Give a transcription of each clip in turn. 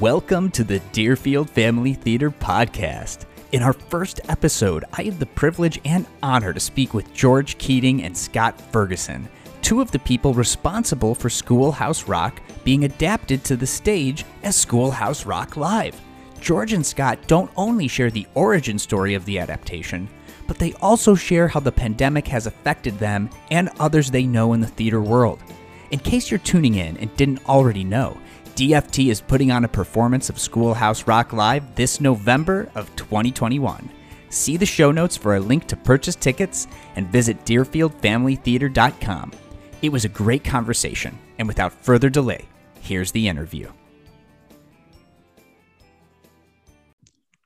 Welcome to the Deerfield Family Theater Podcast. In our first episode, I had the privilege and honor to speak with George Keating and Scott Ferguson, two of the people responsible for Schoolhouse Rock being adapted to the stage as Schoolhouse Rock Live. George and Scott don't only share the origin story of the adaptation, but they also share how the pandemic has affected them and others they know in the theater world. In case you're tuning in and didn't already know, DFT is putting on a performance of Schoolhouse Rock Live this November of 2021. See the show notes for a link to purchase tickets and visit DeerfieldFamilyTheater.com. It was a great conversation, and without further delay, here's the interview.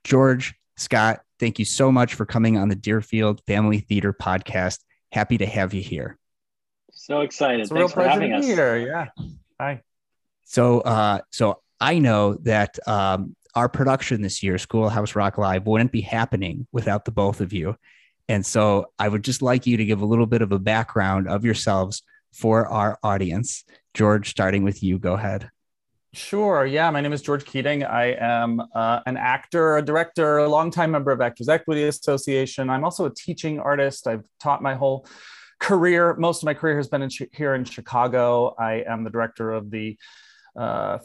George, Scott, thank you so much for coming on the Deerfield Family Theater Podcast. Happy to have you here. So excited. It's a real pleasure to be here. Yeah. Hi. So I know that our production this year, Schoolhouse Rock Live, wouldn't be happening without the both of you. And so I would just like you to give a little bit of a background of yourselves for our audience. George, starting with you, go ahead. Sure. Yeah. My name is George Keating. I am an actor, a director, a longtime member of Actors' Equity Association. I'm also a teaching artist. I've taught my whole career. Most of my career has been here in Chicago. I am the director of the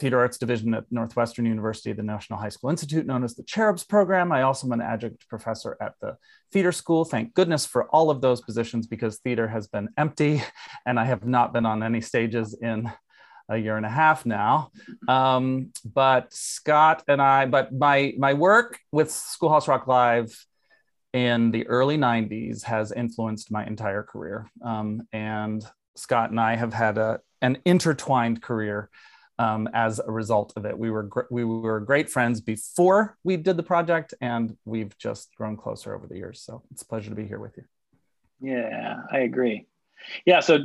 Theater Arts Division at Northwestern University, the National High School Institute, known as the Cherubs Program. I also am an adjunct professor at the theater school. Thank goodness for all of those positions, because theater has been empty and I have not been on any stages in a year and a half now, but my work with Schoolhouse Rock Live in the early 90s has influenced my entire career. And Scott and I have had an intertwined career as a result of it. We were great friends before we did the project, and we've just grown closer over the years. So it's a pleasure to be here with you. Yeah, I agree. Yeah, so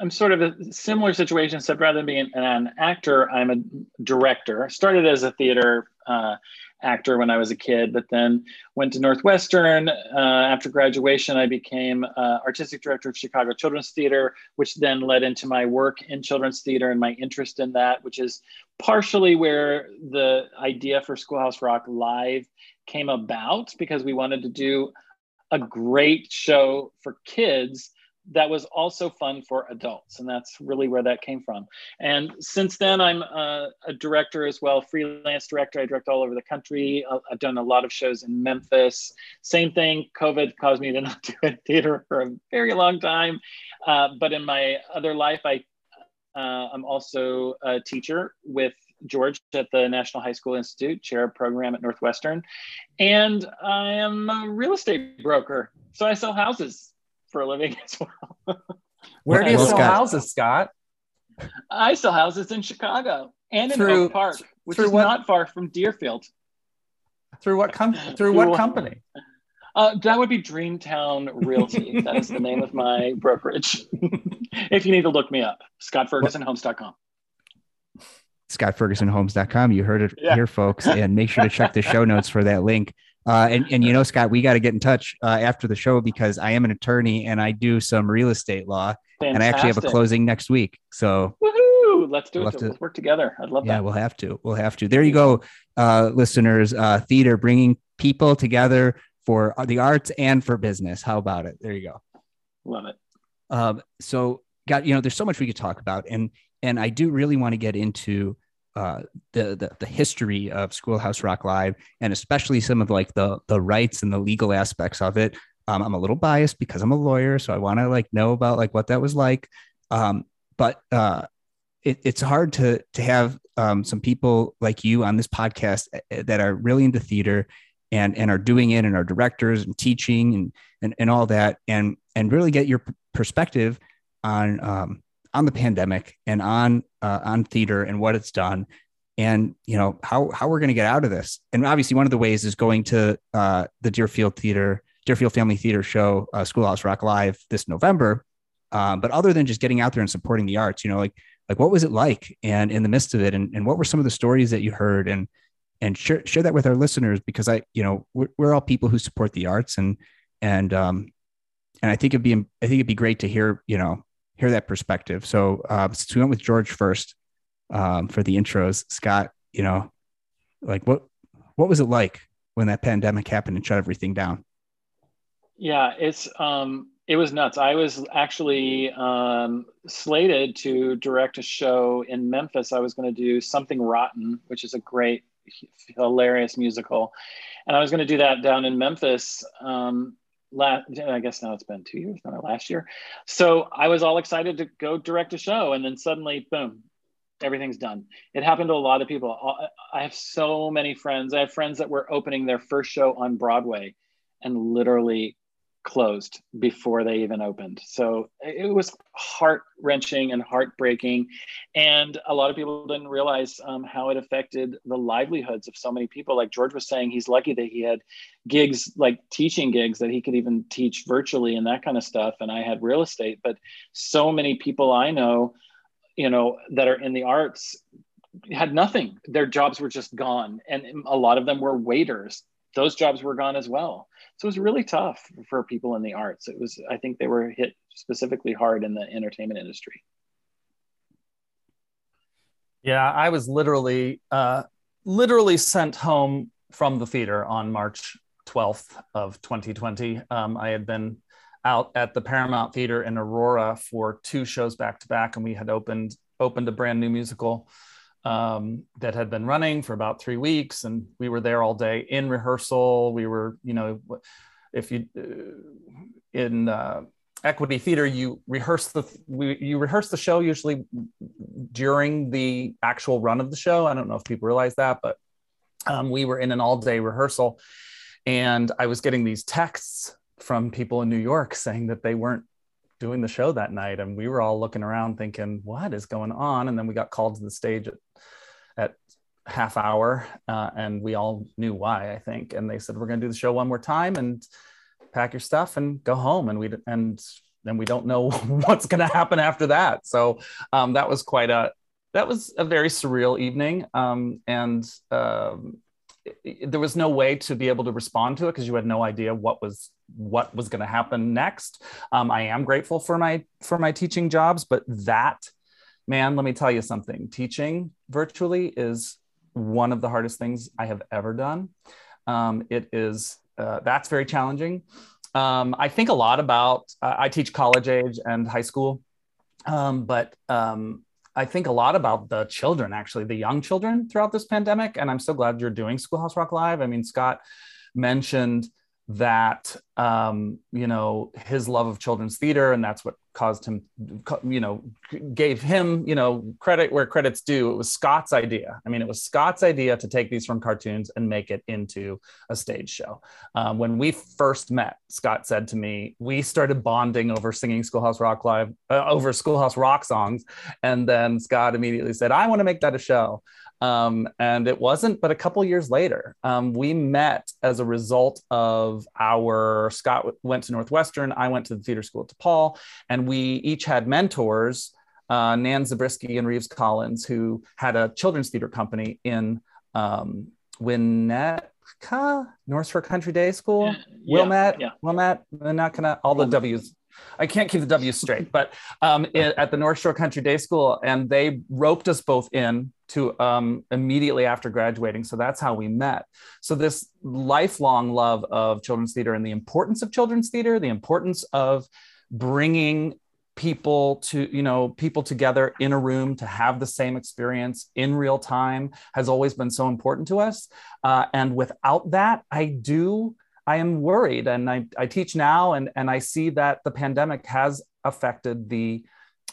I'm sort of a similar situation, except rather than being an actor, I'm a director. I started as a theater actor when I was a kid, but then went to Northwestern. After graduation, I became artistic director of Chicago Children's Theater, which then led into my work in children's theater and my interest in that, which is partially where the idea for Schoolhouse Rock Live came about, because we wanted to do a great show for kids that was also fun for adults. And that's really where that came from. And since then, I'm a director as well, freelance director. I direct all over the country. I've done a lot of shows in Memphis. Same thing, COVID caused me to not do a theater for a very long time. But in my other life, I'm also a teacher with George at the National High School Institute, Cherub Program at Northwestern. And I am a real estate broker. So I sell houses for a living as well. Where do you sell houses, Scott? I sell houses in Chicago and in Oak Park, which is not far from Deerfield. Through what company? That would be Dreamtown Realty. That is the name of my brokerage. If you need to look me up, ScottFergusonHomes.com. ScottFergusonHomes.com. You heard it here, folks. And make sure to check the show notes for that link. And you know, Scott, we got to get in touch after the show, because I am an attorney and I do some real estate law. Fantastic. And I actually have a closing next week. So woohoo! Let's do it. Let's work together. I'd love that. Yeah, we'll have to. There you go, listeners. Theater bringing people together for the arts and for business. How about it? There you go. Love it. So, there's so much we could talk about, and I do really want to get into the history of Schoolhouse Rock Live, and especially some of like the rights and the legal aspects of it. I'm a little biased because I'm a lawyer, so I want to like know about like what that was like. But it's hard to have some people like you on this podcast that are really into theater and are doing it and are directors and teaching and all that, and really get your perspective on the pandemic and on theater and what it's done, and how we're going to get out of this. And obviously one of the ways is going to the Deerfield Family Theater show, Schoolhouse Rock Live this November. But other than just getting out there and supporting the arts, like what was it like and in the midst of it, and what were some of the stories that you heard, and share that with our listeners, because we're all people who support the arts, and I think it'd be great to hear that perspective. So we went with George first. for the intros. Scott, you know, like what was it like when that pandemic happened and shut everything down? Yeah, it was nuts. I was actually slated to direct a show in Memphis. I was going to do Something Rotten, which is a great, hilarious musical. And I was going to do that down in Memphis. I guess now it's been 2 years, not last year. So I was all excited to go direct a show. And then suddenly, boom, everything's done. It happened to a lot of people. I have so many friends. I have friends that were opening their first show on Broadway and literally closed before they even opened. So it was heart-wrenching and heartbreaking. And a lot of people didn't realize how it affected the livelihoods of so many people. Like George was saying, he's lucky that he had gigs, like teaching gigs, that he could even teach virtually and that kind of stuff. And I had real estate, but so many people I know, you know, that are in the arts had nothing. Their jobs were just gone. And a lot of them were waiters. Those jobs were gone as well. So it was really tough for people in the arts. It was, I think they were hit specifically hard in the entertainment industry. Yeah, I was literally sent home from the theater on March 12th of 2020. I had been out at the Paramount Theater in Aurora for 2 shows back to back, and we had opened a brand new musical that had been running for about 3 weeks, and we were there all day in rehearsal. We were, you know, if you in equity theater, you rehearse the show usually during the actual run of the show. I don't know if people realize that, but we were in an all-day rehearsal, and I was getting these texts from people in New York saying that they weren't doing the show that night. And we were all looking around thinking, what is going on? And then we got called to the stage at half hour and we all knew why, I think. And they said, we're going to do the show one more time and pack your stuff and go home. And we don't know what's going to happen after that. So that was a very surreal evening. There was no way to be able to respond to it because you had no idea what was going to happen next. I am grateful for my teaching jobs, but that, man, let me tell you something. Teaching virtually is one of the hardest things I have ever done. It is that's very challenging. I think a lot about. I teach college age and high school, I think a lot about the children, actually, the young children throughout this pandemic. And I'm so glad you're doing Schoolhouse Rock Live. I mean, Scott mentioned that, you know, his love of children's theater, and that's what caused him, you know, gave him, you know, credit where credit's due. It was Scott's idea. I mean, it was Scott's idea to take these from cartoons and make it into a stage show. When we first met, Scott said to me, we started bonding over singing Schoolhouse Rock Live, over Schoolhouse Rock songs. And then Scott immediately said, I want to make that a show. And it wasn't, but a couple years later, we met as a result of Scott went to Northwestern, I went to the theater school at DePaul, and we each had mentors, Nan Zabriskie and Reeves Collins, who had a children's theater company in Winnetka, North Shore Country Day School, all the W's. I can't keep the W straight, but at the North Shore Country Day School, and they roped us both in to immediately after graduating. So that's how we met. So this lifelong love of children's theater and the importance of children's theater, the importance of bringing people together in a room to have the same experience in real time has always been so important to us. And without that, I am worried, and I teach now, and I see that the pandemic has affected the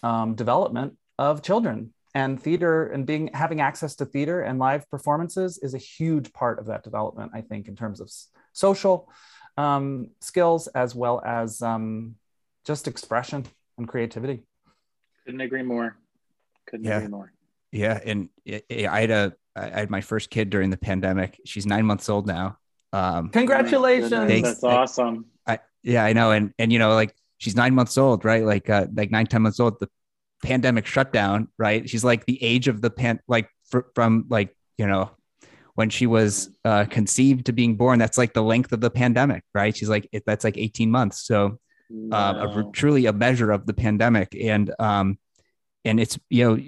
development of children, and theater and having access to theater and live performances is a huge part of that development, I think, in terms of social skills, as well as just expression and creativity. Couldn't agree more. Yeah. And I had my first kid during the pandemic. She's 9 months old now. Congratulations. That's awesome. I know. And you know, like, she's 9 months old, right? Like 9, 10 months old, the pandemic shutdown, right? She's like the age of the when she was conceived to being born, that's like the length of the pandemic, right? She's like, that's like 18 months. So truly a measure of the pandemic. And it's, you know,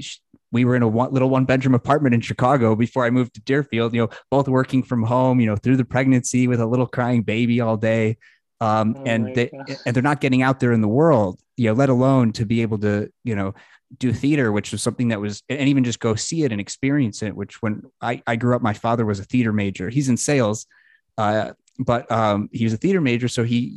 we were in a little one-bedroom apartment in Chicago before I moved to Deerfield, you know, both working from home, you know, through the pregnancy with a little crying baby all day. They're not getting out there in the world, you know, let alone to be able to, you know, do theater, which was something that was, and even just go see it and experience it, which when I grew up, my father was a theater major. He's in sales, but he was a theater major. So he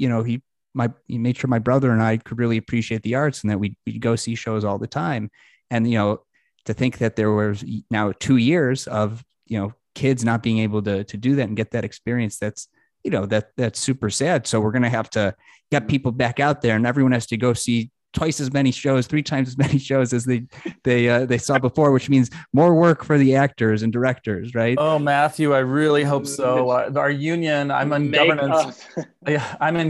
made sure my brother and I could really appreciate the arts and that we'd go see shows all the time. And, you know, to think that there was now 2 years of, you know, kids not being able to do that and get that experience, that's, you know, that's super sad. So we're going to have to get people back out there, and everyone has to go see twice as many shows, three times as many shows as they saw before, which means more work for the actors and directors, right? Oh, Matthew, I really hope so. Our union, I'm in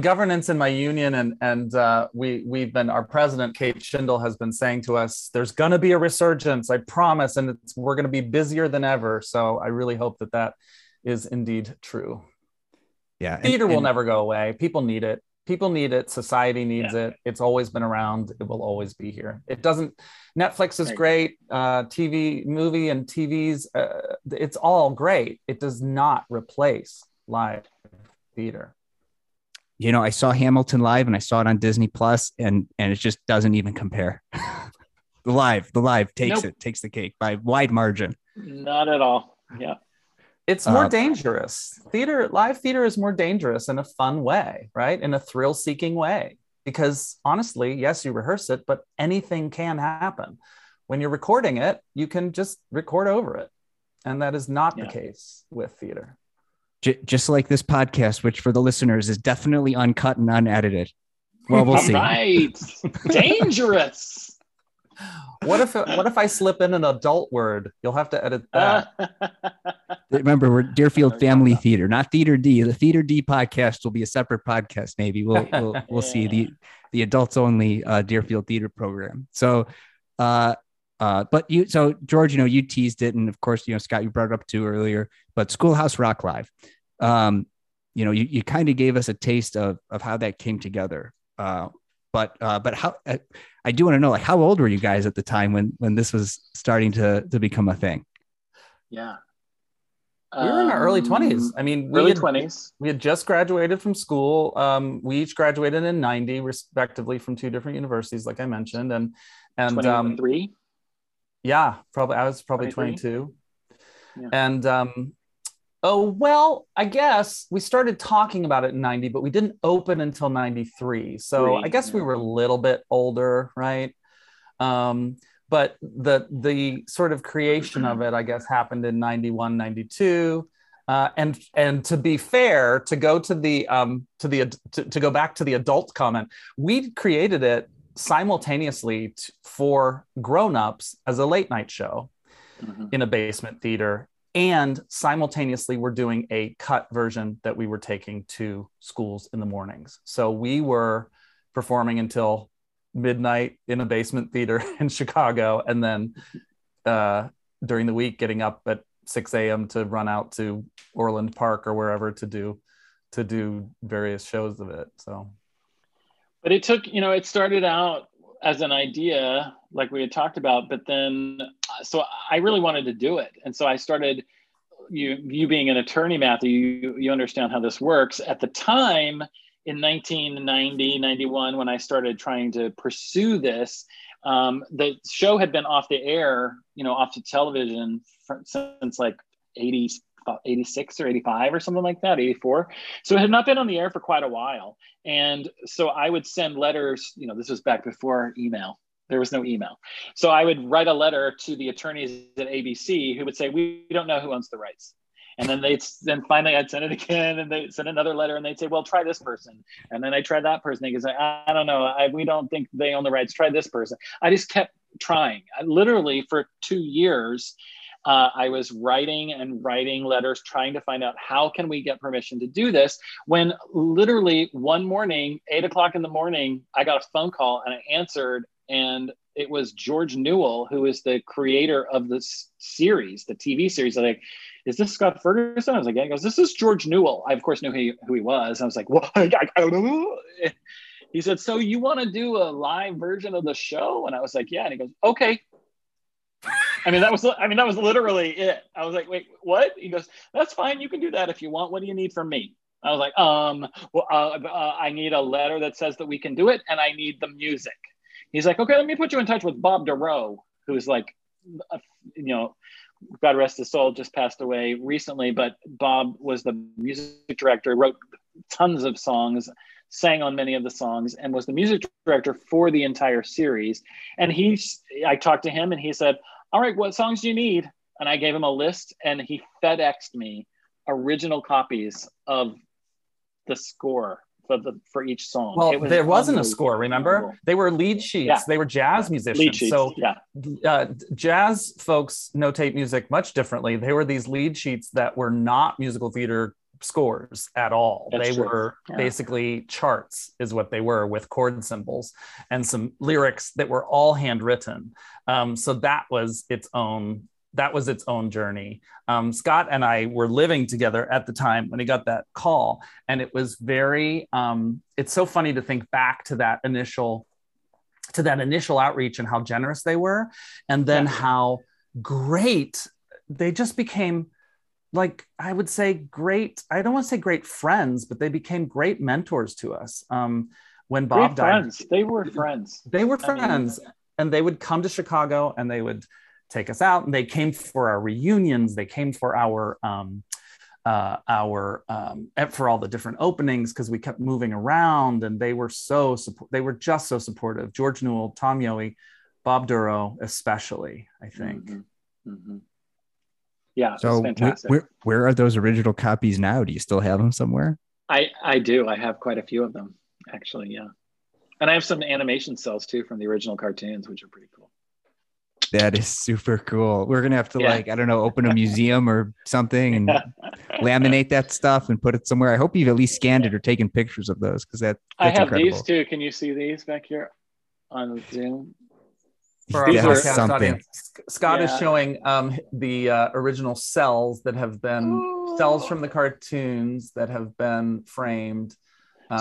governance in my union, and we've been, our president, Kate Schindel, has been saying to us, there's going to be a resurgence, I promise, and we're going to be busier than ever. So I really hope that is indeed true. Yeah, theater will never go away. People need it. Society needs it. It's always been around. It will always be here. It doesn't. Netflix is great. TVs. It's all great. It does not replace live theater. You know, I saw Hamilton live, and I saw it on Disney Plus, and it just doesn't even compare. The live takes the cake by wide margin. Not at all. Yeah. It's more dangerous. Live theater is more dangerous in a fun way, right? In a thrill-seeking way. Because honestly, yes, you rehearse it, but anything can happen. When you're recording it, you can just record over it. And that is not the case with theater. Just like this podcast, which for the listeners is definitely uncut and unedited. Well, we'll see. Right. Dangerous. What if I slip in an adult word? You'll have to edit that. Remember, we're Deerfield Family Theater, not Theater D. The Theater D podcast will be a separate podcast. Maybe we'll see the adults only Deerfield Theater program. So, but George, you know, you teased it, and of course, you know, Scott, you brought it up too earlier. But Schoolhouse Rock Live, you know, you kind of gave us a taste of how that came together. But how I do want to know, like, how old were you guys at the time when this was starting to become a thing? Yeah. We were in our early 20s. I mean, we had just graduated from school. We each graduated in 90 respectively from two different universities, like I mentioned, and 23. Yeah, probably. I was probably 22. Yeah. And, I guess we started talking about it in 90, but we didn't open until 93. So I guess we were a little bit older, right? But the sort of creation of it, I guess, happened in 91, 92. And to be fair, to go to the to go back to the adult comment, we created it simultaneously for grown-ups as a late night show in a basement theater. And simultaneously, we're doing a cut version that we were taking to schools in the mornings. So we were performing until midnight in a basement theater in Chicago, and then during the week, getting up at 6 a.m. to run out to Orland Park or wherever to do various shows of it. So, but it took, you know, it started out as an idea, like we had talked about, but then, so I really wanted to do it. And so I started, you being an attorney, Matthew, you understand how this works. At the time in 1990, 91, when I started trying to pursue this, the show had been off the air, you know, off the television since like 86 or 85 or something like that, 84. So it had not been on the air for quite a while. And so I would send letters, you know, this was back before email. There was no email. So I would write a letter to the attorneys at ABC who would say, we don't know who owns the rights. And then finally I'd send it again, and they'd send another letter, and they'd say, well, try this person. And then I tried that person. They could say, I don't know. We don't think they own the rights. Try this person. I just kept trying. I literally for 2 years, I was writing letters, trying to find out how can we get permission to do this, when literally one morning, 8 o'clock in the morning, I got a phone call and I answered, and it was George Newell, who is the creator of this series, the TV series. I'm like, is this Scott Ferguson? I was like, yeah. He goes, this is George Newell. I, of course, knew who he was. I was like, what? I don't know. He said, so you want to do a live version of the show? And I was like, yeah. And he goes, okay. I mean, that was literally it. I was like, wait, what? He goes, that's fine. You can do that if you want. What do you need from me? I was like, I need a letter that says that we can do it, and I need the music. He's like, okay, let me put you in touch with Bob Dorough, who's like, you know, God rest his soul, just passed away recently, but Bob was the music director, wrote tons of songs, sang on many of the songs, and was the music director for the entire series. And I talked to him and he said, all right, what songs do you need? And I gave him a list, and he FedExed me original copies of the score for each song. Well, there wasn't a score, remember? They were lead sheets. Yeah. They were jazz musicians. So yeah. Jazz folks notate music much differently. They were these lead sheets that were not musical theater scores at all. They were basically charts is what they were, with chord symbols and some lyrics that were all handwritten. So that was its own journey. Scott and I were living together at the time when he got that call. And it was very, it's so funny to think back to that initial outreach and how generous they were. And then how great they just became, like, I would say great, I don't want to say great friends, but they became great mentors to us. When Bob died. They were friends. I mean, and they would come to Chicago and they would take us out, and they came for our reunions. They came for for all the different openings, because we kept moving around, and they were just so supportive. George Newell, Tom Yohe, Bob Dorough, especially, I think. Mm-hmm. Mm-hmm. Yeah. So fantastic. Where are those original copies now? Do you still have them somewhere? I do. I have quite a few of them, actually. Yeah. And I have some animation cells too from the original cartoons, which are pretty cool. That is super cool. We're going to have to open a museum or something and laminate that stuff and put it somewhere. I hope you've at least scanned it or taken pictures of those, because that's incredible. These too. Can you see these back here on Zoom? For our podcast audience, Scott is showing the original cells that have been cells from the cartoons that have been framed.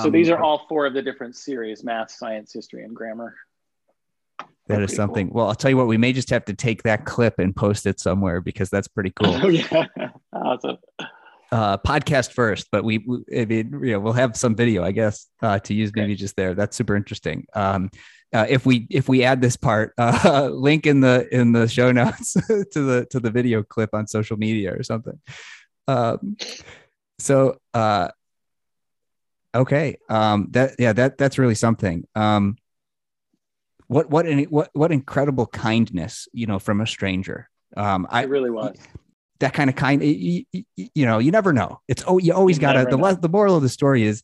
So these are all four of the different series: math, science, history, and grammar. That is something. Cool. Well, I'll tell you what, we may just have to take that clip and post it somewhere, because that's pretty cool. Oh, yeah. Awesome. Podcast first, but we'll have some video, I guess, to use maybe just there. That's super interesting. If we add this part, link in the show notes to the video clip on social media or something. Okay. That's really something. What incredible kindness, from a stranger. It really was that kind of kind. You never know. You always gotta. The moral of the story is,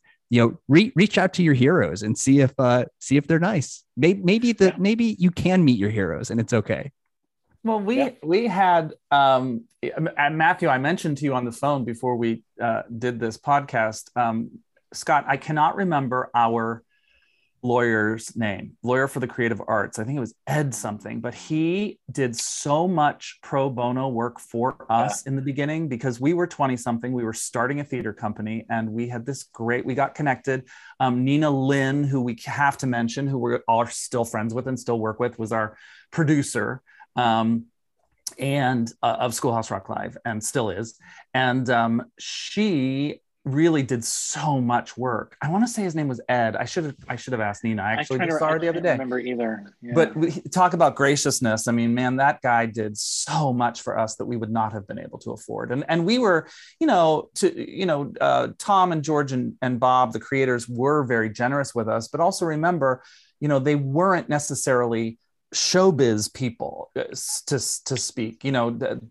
reach out to your heroes and see if they're nice. Maybe you can meet your heroes, and it's okay. Well, we had Matthew. I mentioned to you on the phone before we did this podcast. Scott, I cannot remember our lawyer's name, Lawyer for the Creative Arts. I think it was Ed something, but he did so much pro bono work for us in the beginning, because we were 20 something. We were starting a theater company, and we had we got connected. Nina Lynn, who we have to mention, who we're all still friends with and still work with, was our producer and of Schoolhouse Rock Live, and still is. And she really did so much work. I want to say his name was Ed. I should have asked Nina. I actually saw her the other day. I don't remember either. Yeah. But talk about graciousness. I mean, man, that guy did so much for us that we would not have been able to afford. And we were, Tom and George and Bob, the creators, were very generous with us. But also remember, they weren't necessarily showbiz people to speak.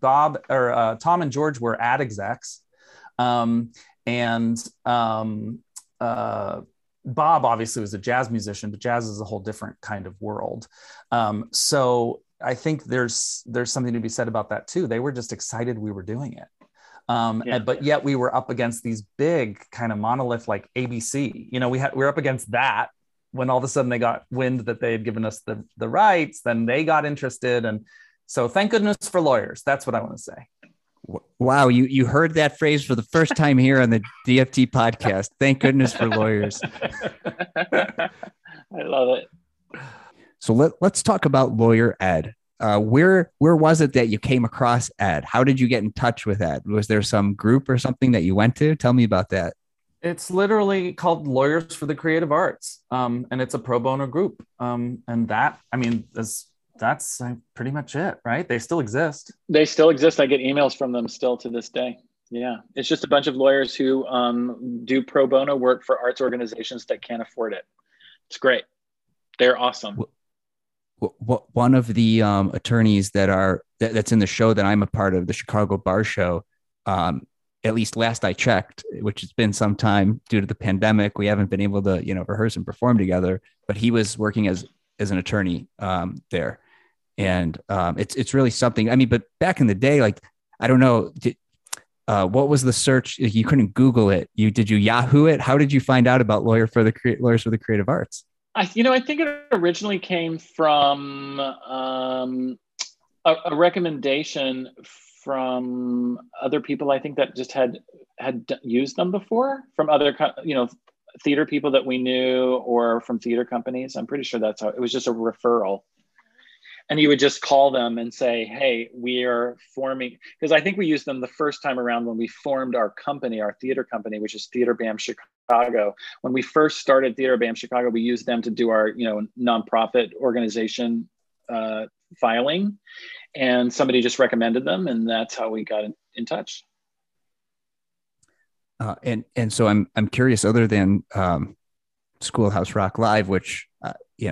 Bob or Tom and George were ad execs. And Bob obviously was a jazz musician, but jazz is a whole different kind of world. So I think there's something to be said about that too. They were just excited we were doing it. But yet we were up against these big kind of monolith like ABC, we were up against that when all of a sudden they got wind that they had given us the rights, then they got interested. And so thank goodness for lawyers. That's what I want to say. Wow, you heard that phrase for the first time here on the DFT podcast. Thank goodness for lawyers. I love it. So let's talk about Lawyer Ed. Where was it that you came across Ed? How did you get in touch with Ed? Was there some group or something that you went to? Tell me about that. It's literally called Lawyers for the Creative Arts, and it's a pro bono group. And that, I mean, that's pretty much it, right? They still exist. They still exist. I get emails from them still to this day. Yeah, it's just a bunch of lawyers who do pro bono work for arts organizations that can't afford it. It's great. They're awesome. One of the attorneys that's in the show that I'm a part of, the Chicago Bar Show, at least last I checked, which has been some time due to the pandemic, we haven't been able to, rehearse and perform together, but he was working as an attorney there. And it's really something. I mean, but back in the day, like, I don't know, what was the search? You couldn't Google it. Did you Yahoo it? How did you find out about Lawyers for the Creative Arts? I think it originally came from a recommendation from other people. I think that just had used them before, from other, theater people that we knew, or from theater companies. I'm pretty sure that's how it was, just a referral. And you would just call them and say, hey, we are forming, because I think we used them the first time around when we formed our company, our theater company, which is Theater BAM Chicago. When we first started Theater BAM Chicago, we used them to do our, nonprofit organization filing. And somebody just recommended them. And that's how we got in touch. And so I'm curious, other than Schoolhouse Rock Live, which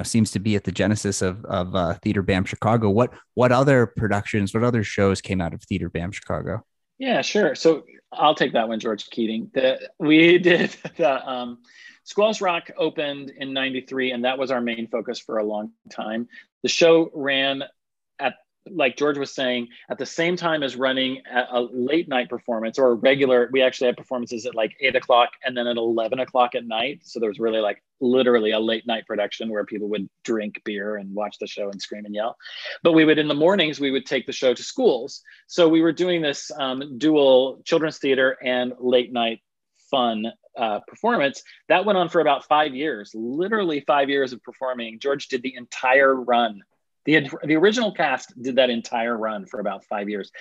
seems to be at the genesis of Theater BAM Chicago. What other productions, what other shows came out of Theater BAM Chicago? Yeah, sure. So I'll take that one, George Keating. We did the Schoolhouse Rock opened in 93, and that was our main focus for a long time. The show ran at, like George was saying, at the same time as running a late night performance, or a regular. We actually had performances at like 8 o'clock and then at 11 o'clock at night. So there was really literally a late night production where people would drink beer and watch the show and scream and yell. But in the mornings, we would take the show to schools. So we were doing this dual children's theater and late night fun performance. That went on for about 5 years, literally 5 years of performing. George did the entire run. The original cast did that entire run for about 5 years.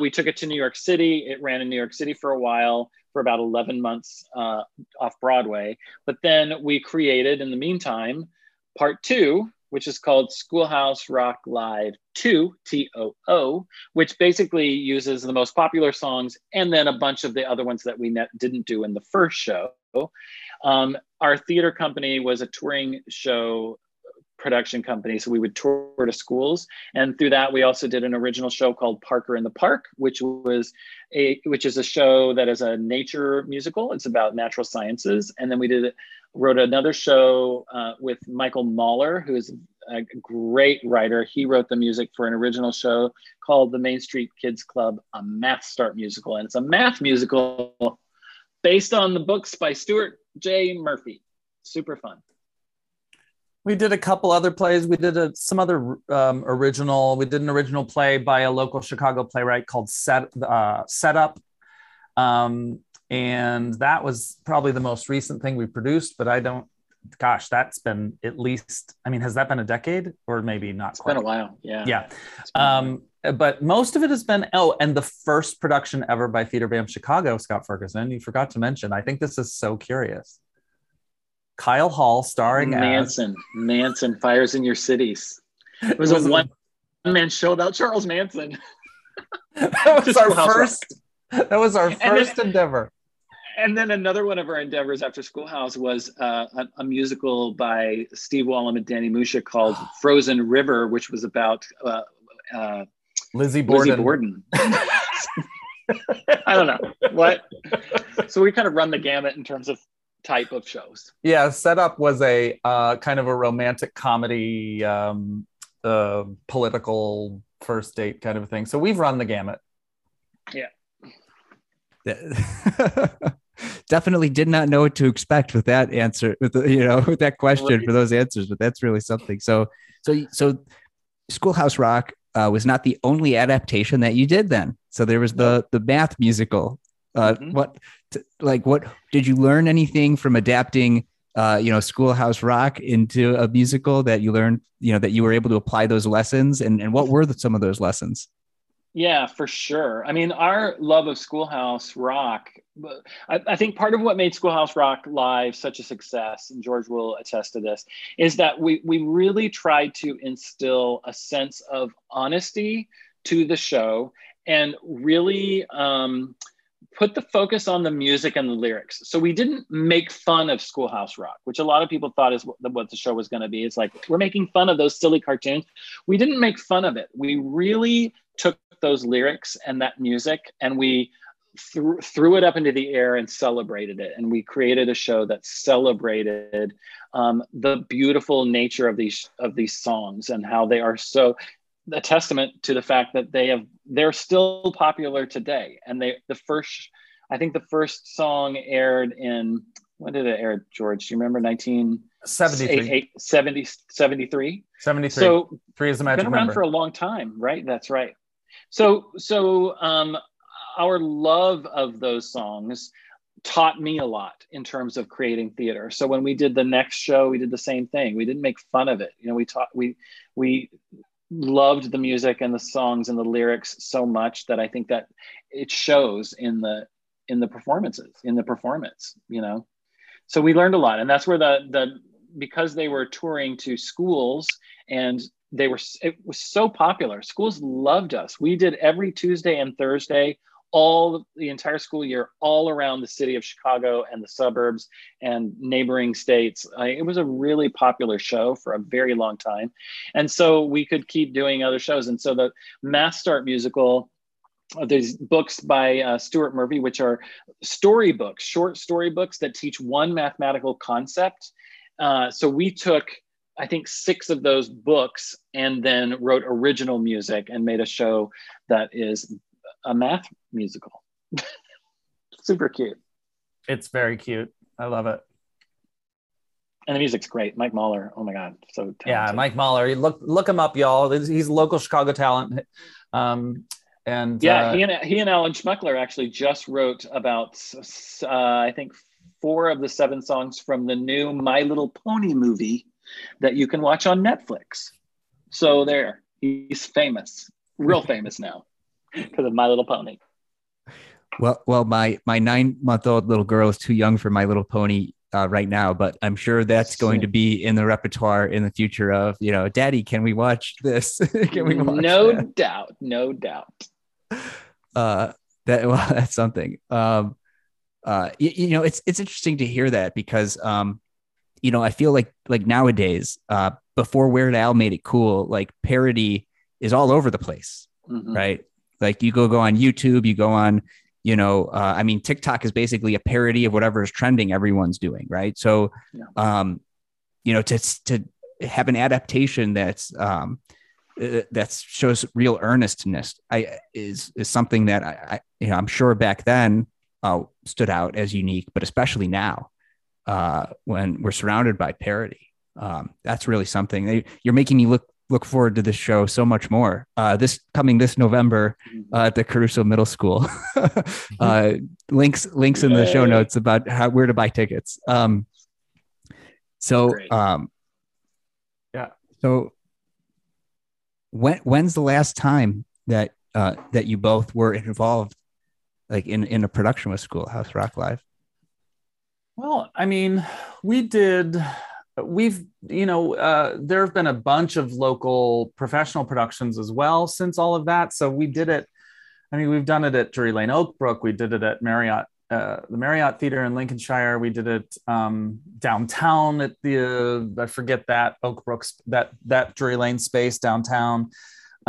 We took it to New York City. It ran in New York City for a while, for about 11 months off Broadway. But then we created, in the meantime, Part 2, which is called Schoolhouse Rock Live 2, T-O-O, which basically uses the most popular songs and then a bunch of the other ones that we didn't do in the first show. Our theater company was a touring show production company. So we would tour to schools. And through that, we also did an original show called Parker in the Park, which is a show that is a nature musical. It's about natural sciences. And then we wrote another show with Michael Mahler, who is a great writer. He wrote the music for an original show called The Main Street Kids Club, a Math Start musical. And it's a math musical based on the books by Stuart J. Murphy. Super fun. We did a couple other plays. We did some other original. We did an original play by a local Chicago playwright called Set Up. And that was probably the most recent thing we produced, but that's been at least, has that been a decade or maybe not? It's quite. Been a while, yeah. Yeah, but most of it has been, and the first production ever by Theater BAM Chicago, Scott Ferguson, you forgot to mention. I think this is so curious. Kyle Hall starring Manson. Manson, Fires in Your Cities. It was a one-man show about Charles Manson. That was our first endeavor. And then another one of our endeavors after Schoolhouse was a musical by Steve Wallen and Danny Musha called Frozen River, which was about Lizzie Borden. I don't know. What? So we kind of run the gamut in terms of type of shows. Yeah, Set Up was a kind of a romantic comedy, political first date kind of a thing. So we've run the gamut. Yeah. Definitely did not know what to expect with that answer, with that question, for those answers, but that's really something. So Schoolhouse Rock was not the only adaptation that you did then. So there was the math musical. What did you learn anything from adapting Schoolhouse Rock into a musical that you learned, you know, that you were able to apply those lessons? And what were some of those lessons? Yeah, for sure. I mean, our love of Schoolhouse Rock, I think part of what made Schoolhouse Rock Live such a success, and George will attest to this, is that we really tried to instill a sense of honesty to the show and really put the focus on the music and the lyrics. So we didn't make fun of Schoolhouse Rock, which a lot of people thought is what the show was going to be. It's like, we're making fun of those silly cartoons. We didn't make fun of it. We really took those lyrics and that music and we threw it up into the air and celebrated it. And we created a show that celebrated the beautiful nature of these songs and how they are so a testament to the fact that they're still popular today. And the first song aired in, when did it air, George? Do you remember? 1973? 73. So three is the magic number. Been around for a long time, right? That's right. So our love of those songs taught me a lot in terms of creating theater. So when we did the next show, we did the same thing. We didn't make fun of it. You know, we loved the music and the songs and the lyrics so much that I think that it shows in the performance, you know? So we learned a lot, and that's where because they were touring to schools and it was so popular. Schools loved us. We did every Tuesday and Thursday, all the entire school year, all around the city of Chicago and the suburbs and neighboring states. It was a really popular show for a very long time. And so we could keep doing other shows. And so the Mass Start musical, there's books by Stuart Murphy, which are storybooks, short storybooks that teach one mathematical concept. So we took, I think, 6 of those books and then wrote original music and made a show that is a math musical. Super cute. It's very cute. I love it. And the music's great. Mike Mahler. Oh my God. So talented. Yeah, Mike Mahler. Look him up, y'all. He's a local Chicago talent. He and Alan Schmuckler actually just wrote about, I think, 4 of the 7 songs from the new My Little Pony movie that you can watch on Netflix. So there, he's famous, real famous now because of My Little Pony. Well, my 9-month-old little girl is too young for My Little Pony right now, but I'm sure that's going to be in the repertoire in the future of, you know, Daddy, can we watch this? Can we watch that? Doubt, no doubt. That's something. It's interesting to hear that because, you know, I feel like nowadays, before Weird Al made it cool, like parody is all over the place, mm-hmm. right? Like you go on YouTube, you go on, you know, I mean, TikTok is basically a parody of whatever is trending everyone's doing, right? So, you know, to have an adaptation that shows real earnestness is something that I you know, I'm sure back then stood out as unique, but especially now. When we're surrounded by parody, that's really something. You're making me look forward to this show so much more. This November at the Caruso Middle School. Links in the show notes about where to buy tickets. So when's the last time that that you both were involved, like in a production with Schoolhouse Rock Live? Well, I mean, there have been a bunch of local professional productions as well since all of that. So we did it. I mean, we've done it at Drury Lane Oakbrook. We did it at Marriott, the Marriott Theater in Lincolnshire. We did it downtown at the, I forget that Oakbrook's, that Drury Lane space downtown.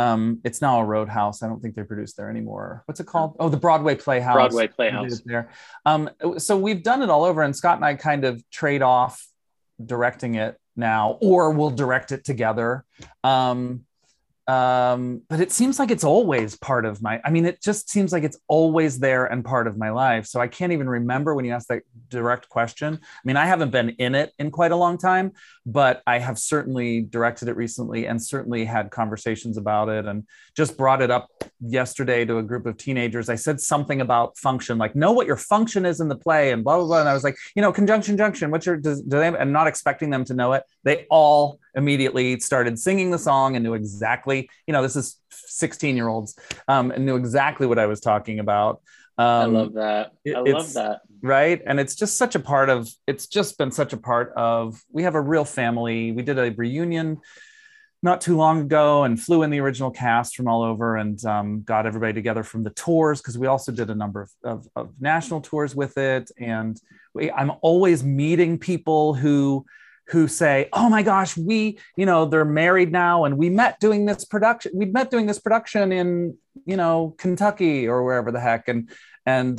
It's now a Roadhouse. I don't think they produce there anymore. What's it called? Oh, the Broadway Playhouse. Broadway Playhouse. There. So we've done it all over, and Scott and I kind of trade off directing it now, or we'll direct it together. But it seems like it's always part of my, I mean, it just seems like it's always there and part of my life. So I can't even remember when you asked that direct question. I mean, I haven't been in it in quite a long time, but I have certainly directed it recently and certainly had conversations about it, and just brought it up yesterday to a group of teenagers. I said something about function, like, know what your function is in the play and blah, blah, blah. And I was like, you know, conjunction, junction, what's your, do they, I'm not expecting them to know it. They all immediately started singing the song and knew exactly, you know, this is 16-year-olds, and knew exactly what I was talking about. I love that. I love that. Right. And it's just such a part of, it's just been such a part of, we have a real family. We did a reunion not too long ago and flew in the original cast from all over, and got everybody together from the tours, because we also did a number of national tours with it. And I'm always meeting people who say, oh my gosh, we, you know, they're married now, and we met doing this production. We met doing this production in, you know, Kentucky or wherever the heck. And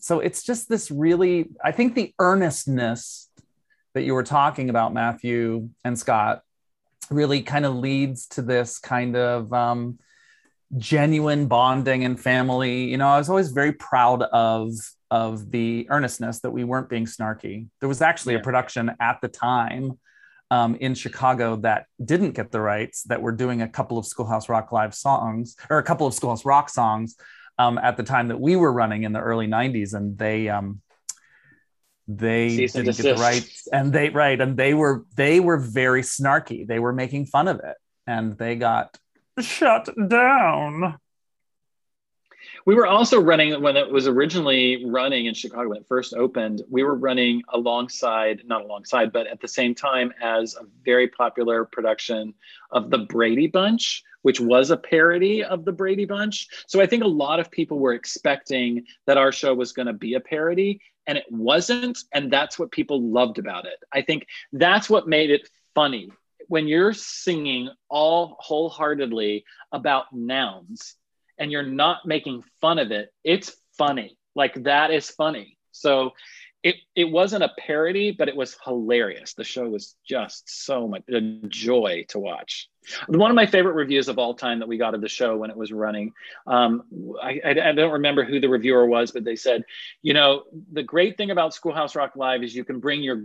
so it's just this really, I think the earnestness that you were talking about, Matthew and Scott, really kind of leads to this kind of genuine bonding and family. You know, I was always very proud of the earnestness, that we weren't being snarky. There was actually a production at the time in Chicago that didn't get the rights, that were doing a couple of Schoolhouse Rock Live songs, or a couple of Schoolhouse Rock songs at the time that we were running in the early 90s. And they didn't get the rights. And they were very snarky. They were making fun of it, and they got shut down. We were also running, when it was originally running in Chicago, when it first opened, we were running not alongside, but at the same time as a very popular production of The Brady Bunch, which was a parody of The Brady Bunch. So I think a lot of people were expecting that our show was going to be a parody, and it wasn't. And that's what people loved about it. I think that's what made it funny. When you're singing all wholeheartedly about nouns, and you're not making fun of it, it's funny. Like, that is funny. So it wasn't a parody, but it was hilarious. The show was just so much a joy to watch. One of my favorite reviews of all time that we got of the show when it was running, I don't remember who the reviewer was, but they said, you know, the great thing about Schoolhouse Rock Live is you can bring your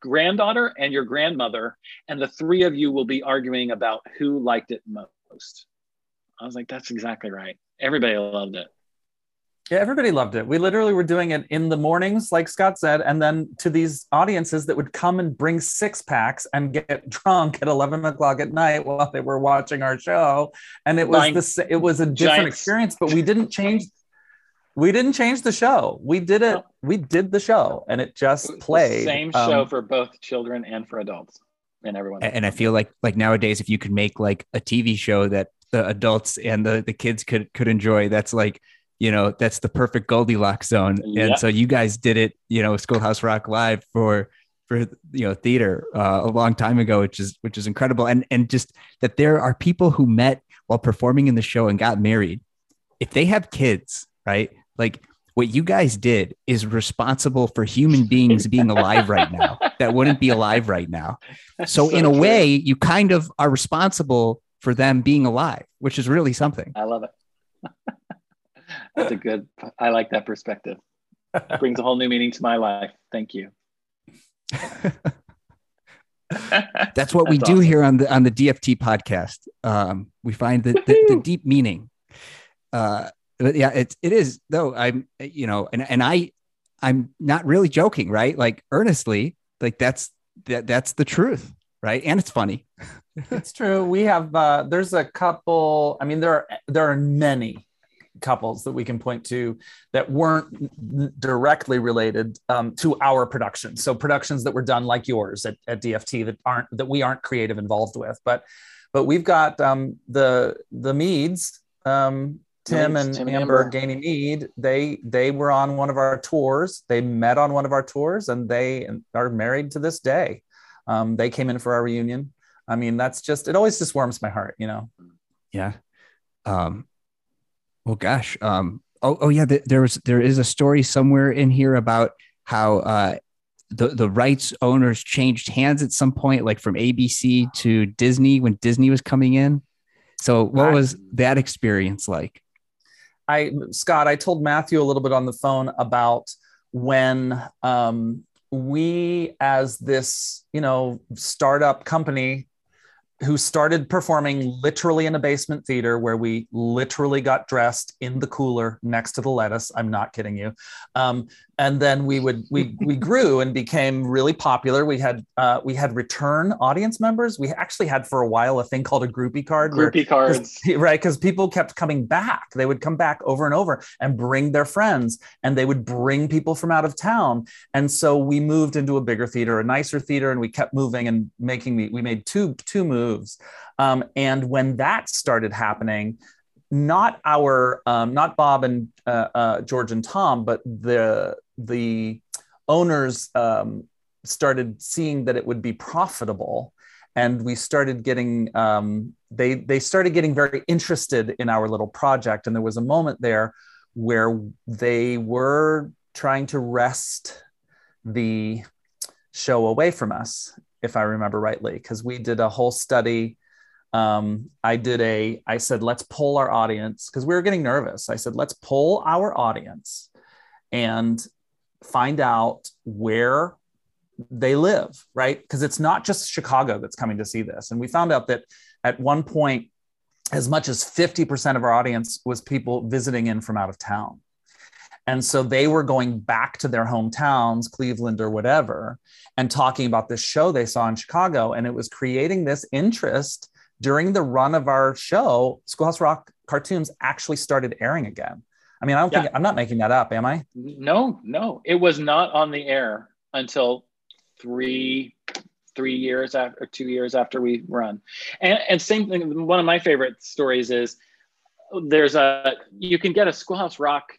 granddaughter and your grandmother, and the three of you will be arguing about who liked it most. I was like, that's exactly right. Everybody loved it. Yeah, everybody loved it. We literally were doing it in the mornings, like Scott said, and then to these audiences that would come and bring 6-packs and get drunk at 11 o'clock at night while they were watching our show. And it was it was a different experience, but we didn't change the show. We did the show, and it just played. Same show for both children and for adults and everyone. And I feel like nowadays, if you could make like a TV show that the adults and the kids could enjoy, that's like, you know, that's the perfect Goldilocks zone. And so you guys did it, you know, Schoolhouse Rock Live for, you know, theater a long time ago, which is incredible. And just that there are people who met while performing in the show and got married. If they have kids, right? Like, what you guys did is responsible for human beings being alive right now that wouldn't be alive right now. So in a way, you kind of are responsible for them being alive, which is really something. I love it. That's I like that perspective. It brings a whole new meaning to my life. Thank you. That's what we do awesome. Here on the DFT podcast. We find the deep meaning. Yeah, it is though. I'm, you know, and I'm not really joking, right? Like, earnestly, like that's the truth. Right. And it's funny. It's true. We have there's a couple. I mean, there are many couples that we can point to that weren't directly related to our production. So productions that were done like yours at DFT that we aren't creative involved with. But we've got the Meads, Tim and Amber Gainey Mead. They were on one of our tours. They met on one of our tours, and they are married to this day. They came in for our reunion. I mean, that's just, it always just warms my heart, you know? Yeah. Well, gosh. Yeah. There is a story somewhere in here about how the rights owners changed hands at some point, like from ABC to Disney when Disney was coming in. So what was that experience like? Scott, I told Matthew a little bit on the phone about when we, as this, startup company who started performing literally in a basement theater where we literally got dressed in the cooler next to the lettuce. I'm not kidding you. And then we grew and became really popular. We had return audience members. We actually had for a while a thing called a groupie card. Groupie cards. Right, because people kept coming back. They would come back over and over and bring their friends, and they would bring people from out of town. And so we moved into a bigger theater, a nicer theater, and we kept moving and we made two moves. And when that started happening, not our, not Bob and George and Tom, but the owners started seeing that it would be profitable. And we started getting, they started getting very interested in our little project. And there was a moment there where they were trying to wrest the show away from us, if I remember rightly, because we did a whole study. I said, let's poll our audience, because we were getting nervous. I said, let's poll our audience and find out where they live, right? Because it's not just Chicago that's coming to see this. And we found out that at one point, as much as 50% of our audience was people visiting in from out of town. And so they were going back to their hometowns, Cleveland or whatever, and talking about this show they saw in Chicago. And it was creating this interest. During the run of our show, Schoolhouse Rock cartoons actually started airing again. I mean, I don't think, I'm not making that up, am I? No. It was not on the air until three years after, or 2 years after we run. And same thing, one of my favorite stories is you can get a Schoolhouse Rock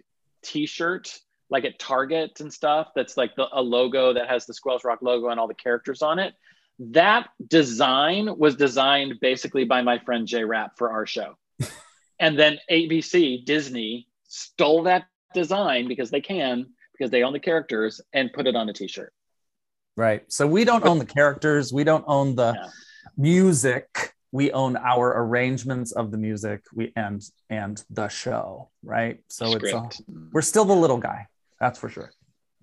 t-shirt like at Target and stuff. That's like a logo that has the Schoolhouse Rock logo and all the characters on it. That design was designed basically by my friend Jay Rapp for our show. And then ABC, Disney, stole that design because they own the characters, and put it on a t-shirt. Right. So we don't own the characters. We don't own the music. We own our arrangements of the music and the show. Right. So we're still the little guy. That's for sure.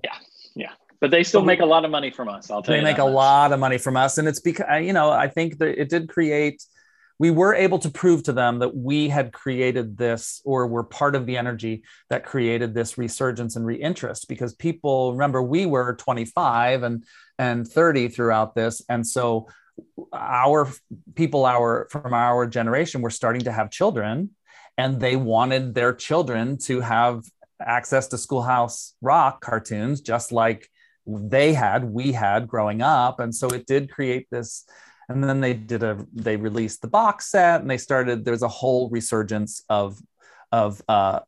Yeah. Yeah. But they still make a lot of money from us, I'll tell you. They make a lot of money from us. And it's because, I think that it did create, we were able to prove to them that we had created this, or were part of the energy that created this resurgence and reinterest, because people, remember, we were 25 and 30 throughout this. And so from our generation were starting to have children, and they wanted their children to have access to Schoolhouse Rock cartoons, just like we had growing up. And so it did create this, and then they released the box set, and there's a whole resurgence of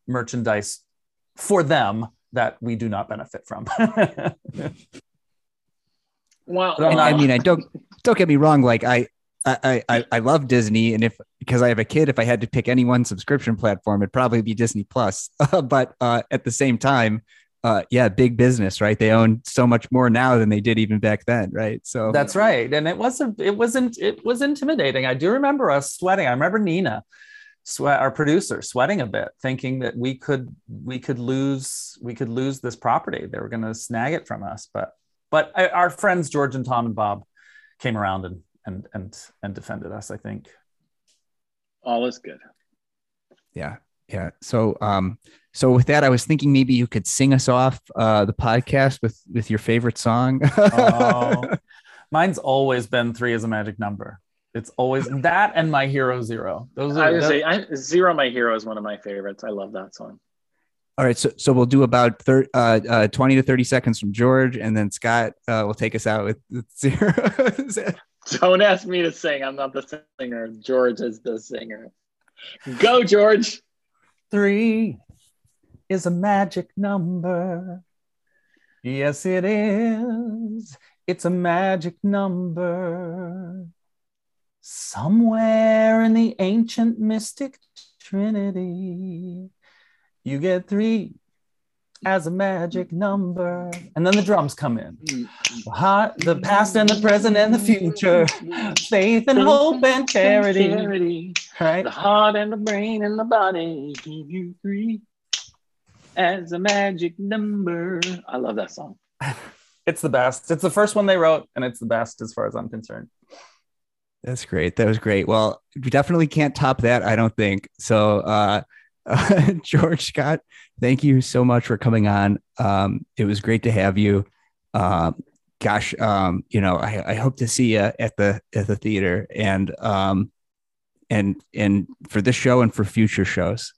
merchandise for them that we do not benefit from. Well, don't get me wrong. Like I love Disney. And because I have a kid, if I had to pick any one subscription platform, it'd probably be Disney Plus. But at the same time, big business, right? They own so much more now than they did even back then, right? So that's right. And it was intimidating. I do remember us sweating. I remember Nina, our producer, sweating a bit, thinking that we could lose this property. They were going to snag it from us. But our friends George and Tom and Bob came around and defended us, I think. All is good. Yeah. Yeah. So, so with that, I was thinking maybe you could sing us off the podcast with your favorite song. Oh, mine's always been 3 is a magic number. It's always that, and My Hero Zero. Zero My Hero is one of my favorites. I love that song. All right. So we'll do about 20 to 30 seconds from George, and then Scott will take us out with Zero. Don't ask me to sing. I'm not the singer. George is the singer. Go, George. 3 is a magic number. Yes, it is. It's a magic number. Somewhere in the ancient mystic trinity, you get 3 as a magic number. And then the drums come in. The past and the present and the future. Faith and hope and charity. Right? The heart and the brain and the body give you three as a magic number. I love that song. It's the best. It's the first one they wrote, and it's the best as far as I'm concerned. That's great. That was great. Well, we definitely can't top that, I don't think. So, George, Scott, thank you so much for coming on. It was great to have you. You know, I hope to see you at the theater, and for this show and for future shows,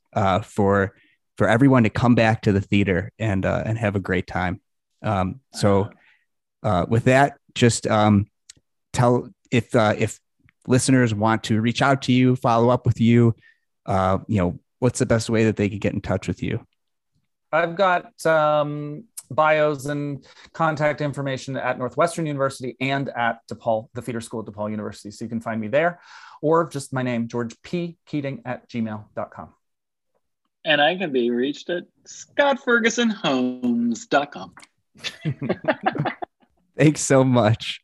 for everyone to come back to the theater and have a great time. So with that, just tell if listeners want to reach out to you, follow up with you, you know, what's the best way that they could get in touch with you? I've got bios and contact information at Northwestern University and at DePaul, the theater school at DePaul University. So you can find me there, or just my name, George P. Keating at gmail.com. And I can be reached at scottfergusonhomes.com. Thanks so much.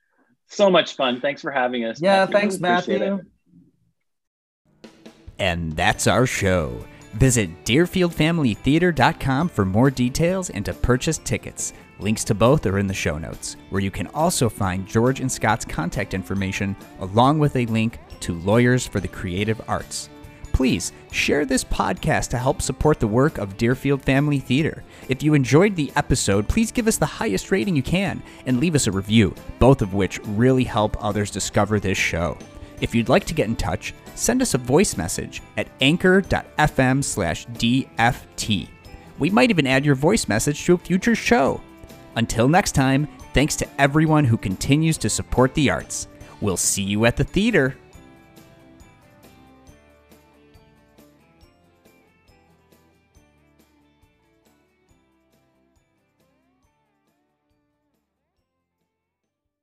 So much fun. Thanks for having us. Yeah, Matthew. Thanks, Matthew. And that's our show. Visit DeerfieldFamilyTheater.com for more details and to purchase tickets. Links to both are in the show notes, where you can also find George and Scott's contact information, along with a link to Lawyers for the Creative Arts. Please share this podcast to help support the work of Deerfield Family Theater. If you enjoyed the episode, please give us the highest rating you can and leave us a review, both of which really help others discover this show. If you'd like to get in touch, send us a voice message at anchor.fm/DFT. We might even add your voice message to a future show. Until next time, thanks to everyone who continues to support the arts. We'll see you at the theater.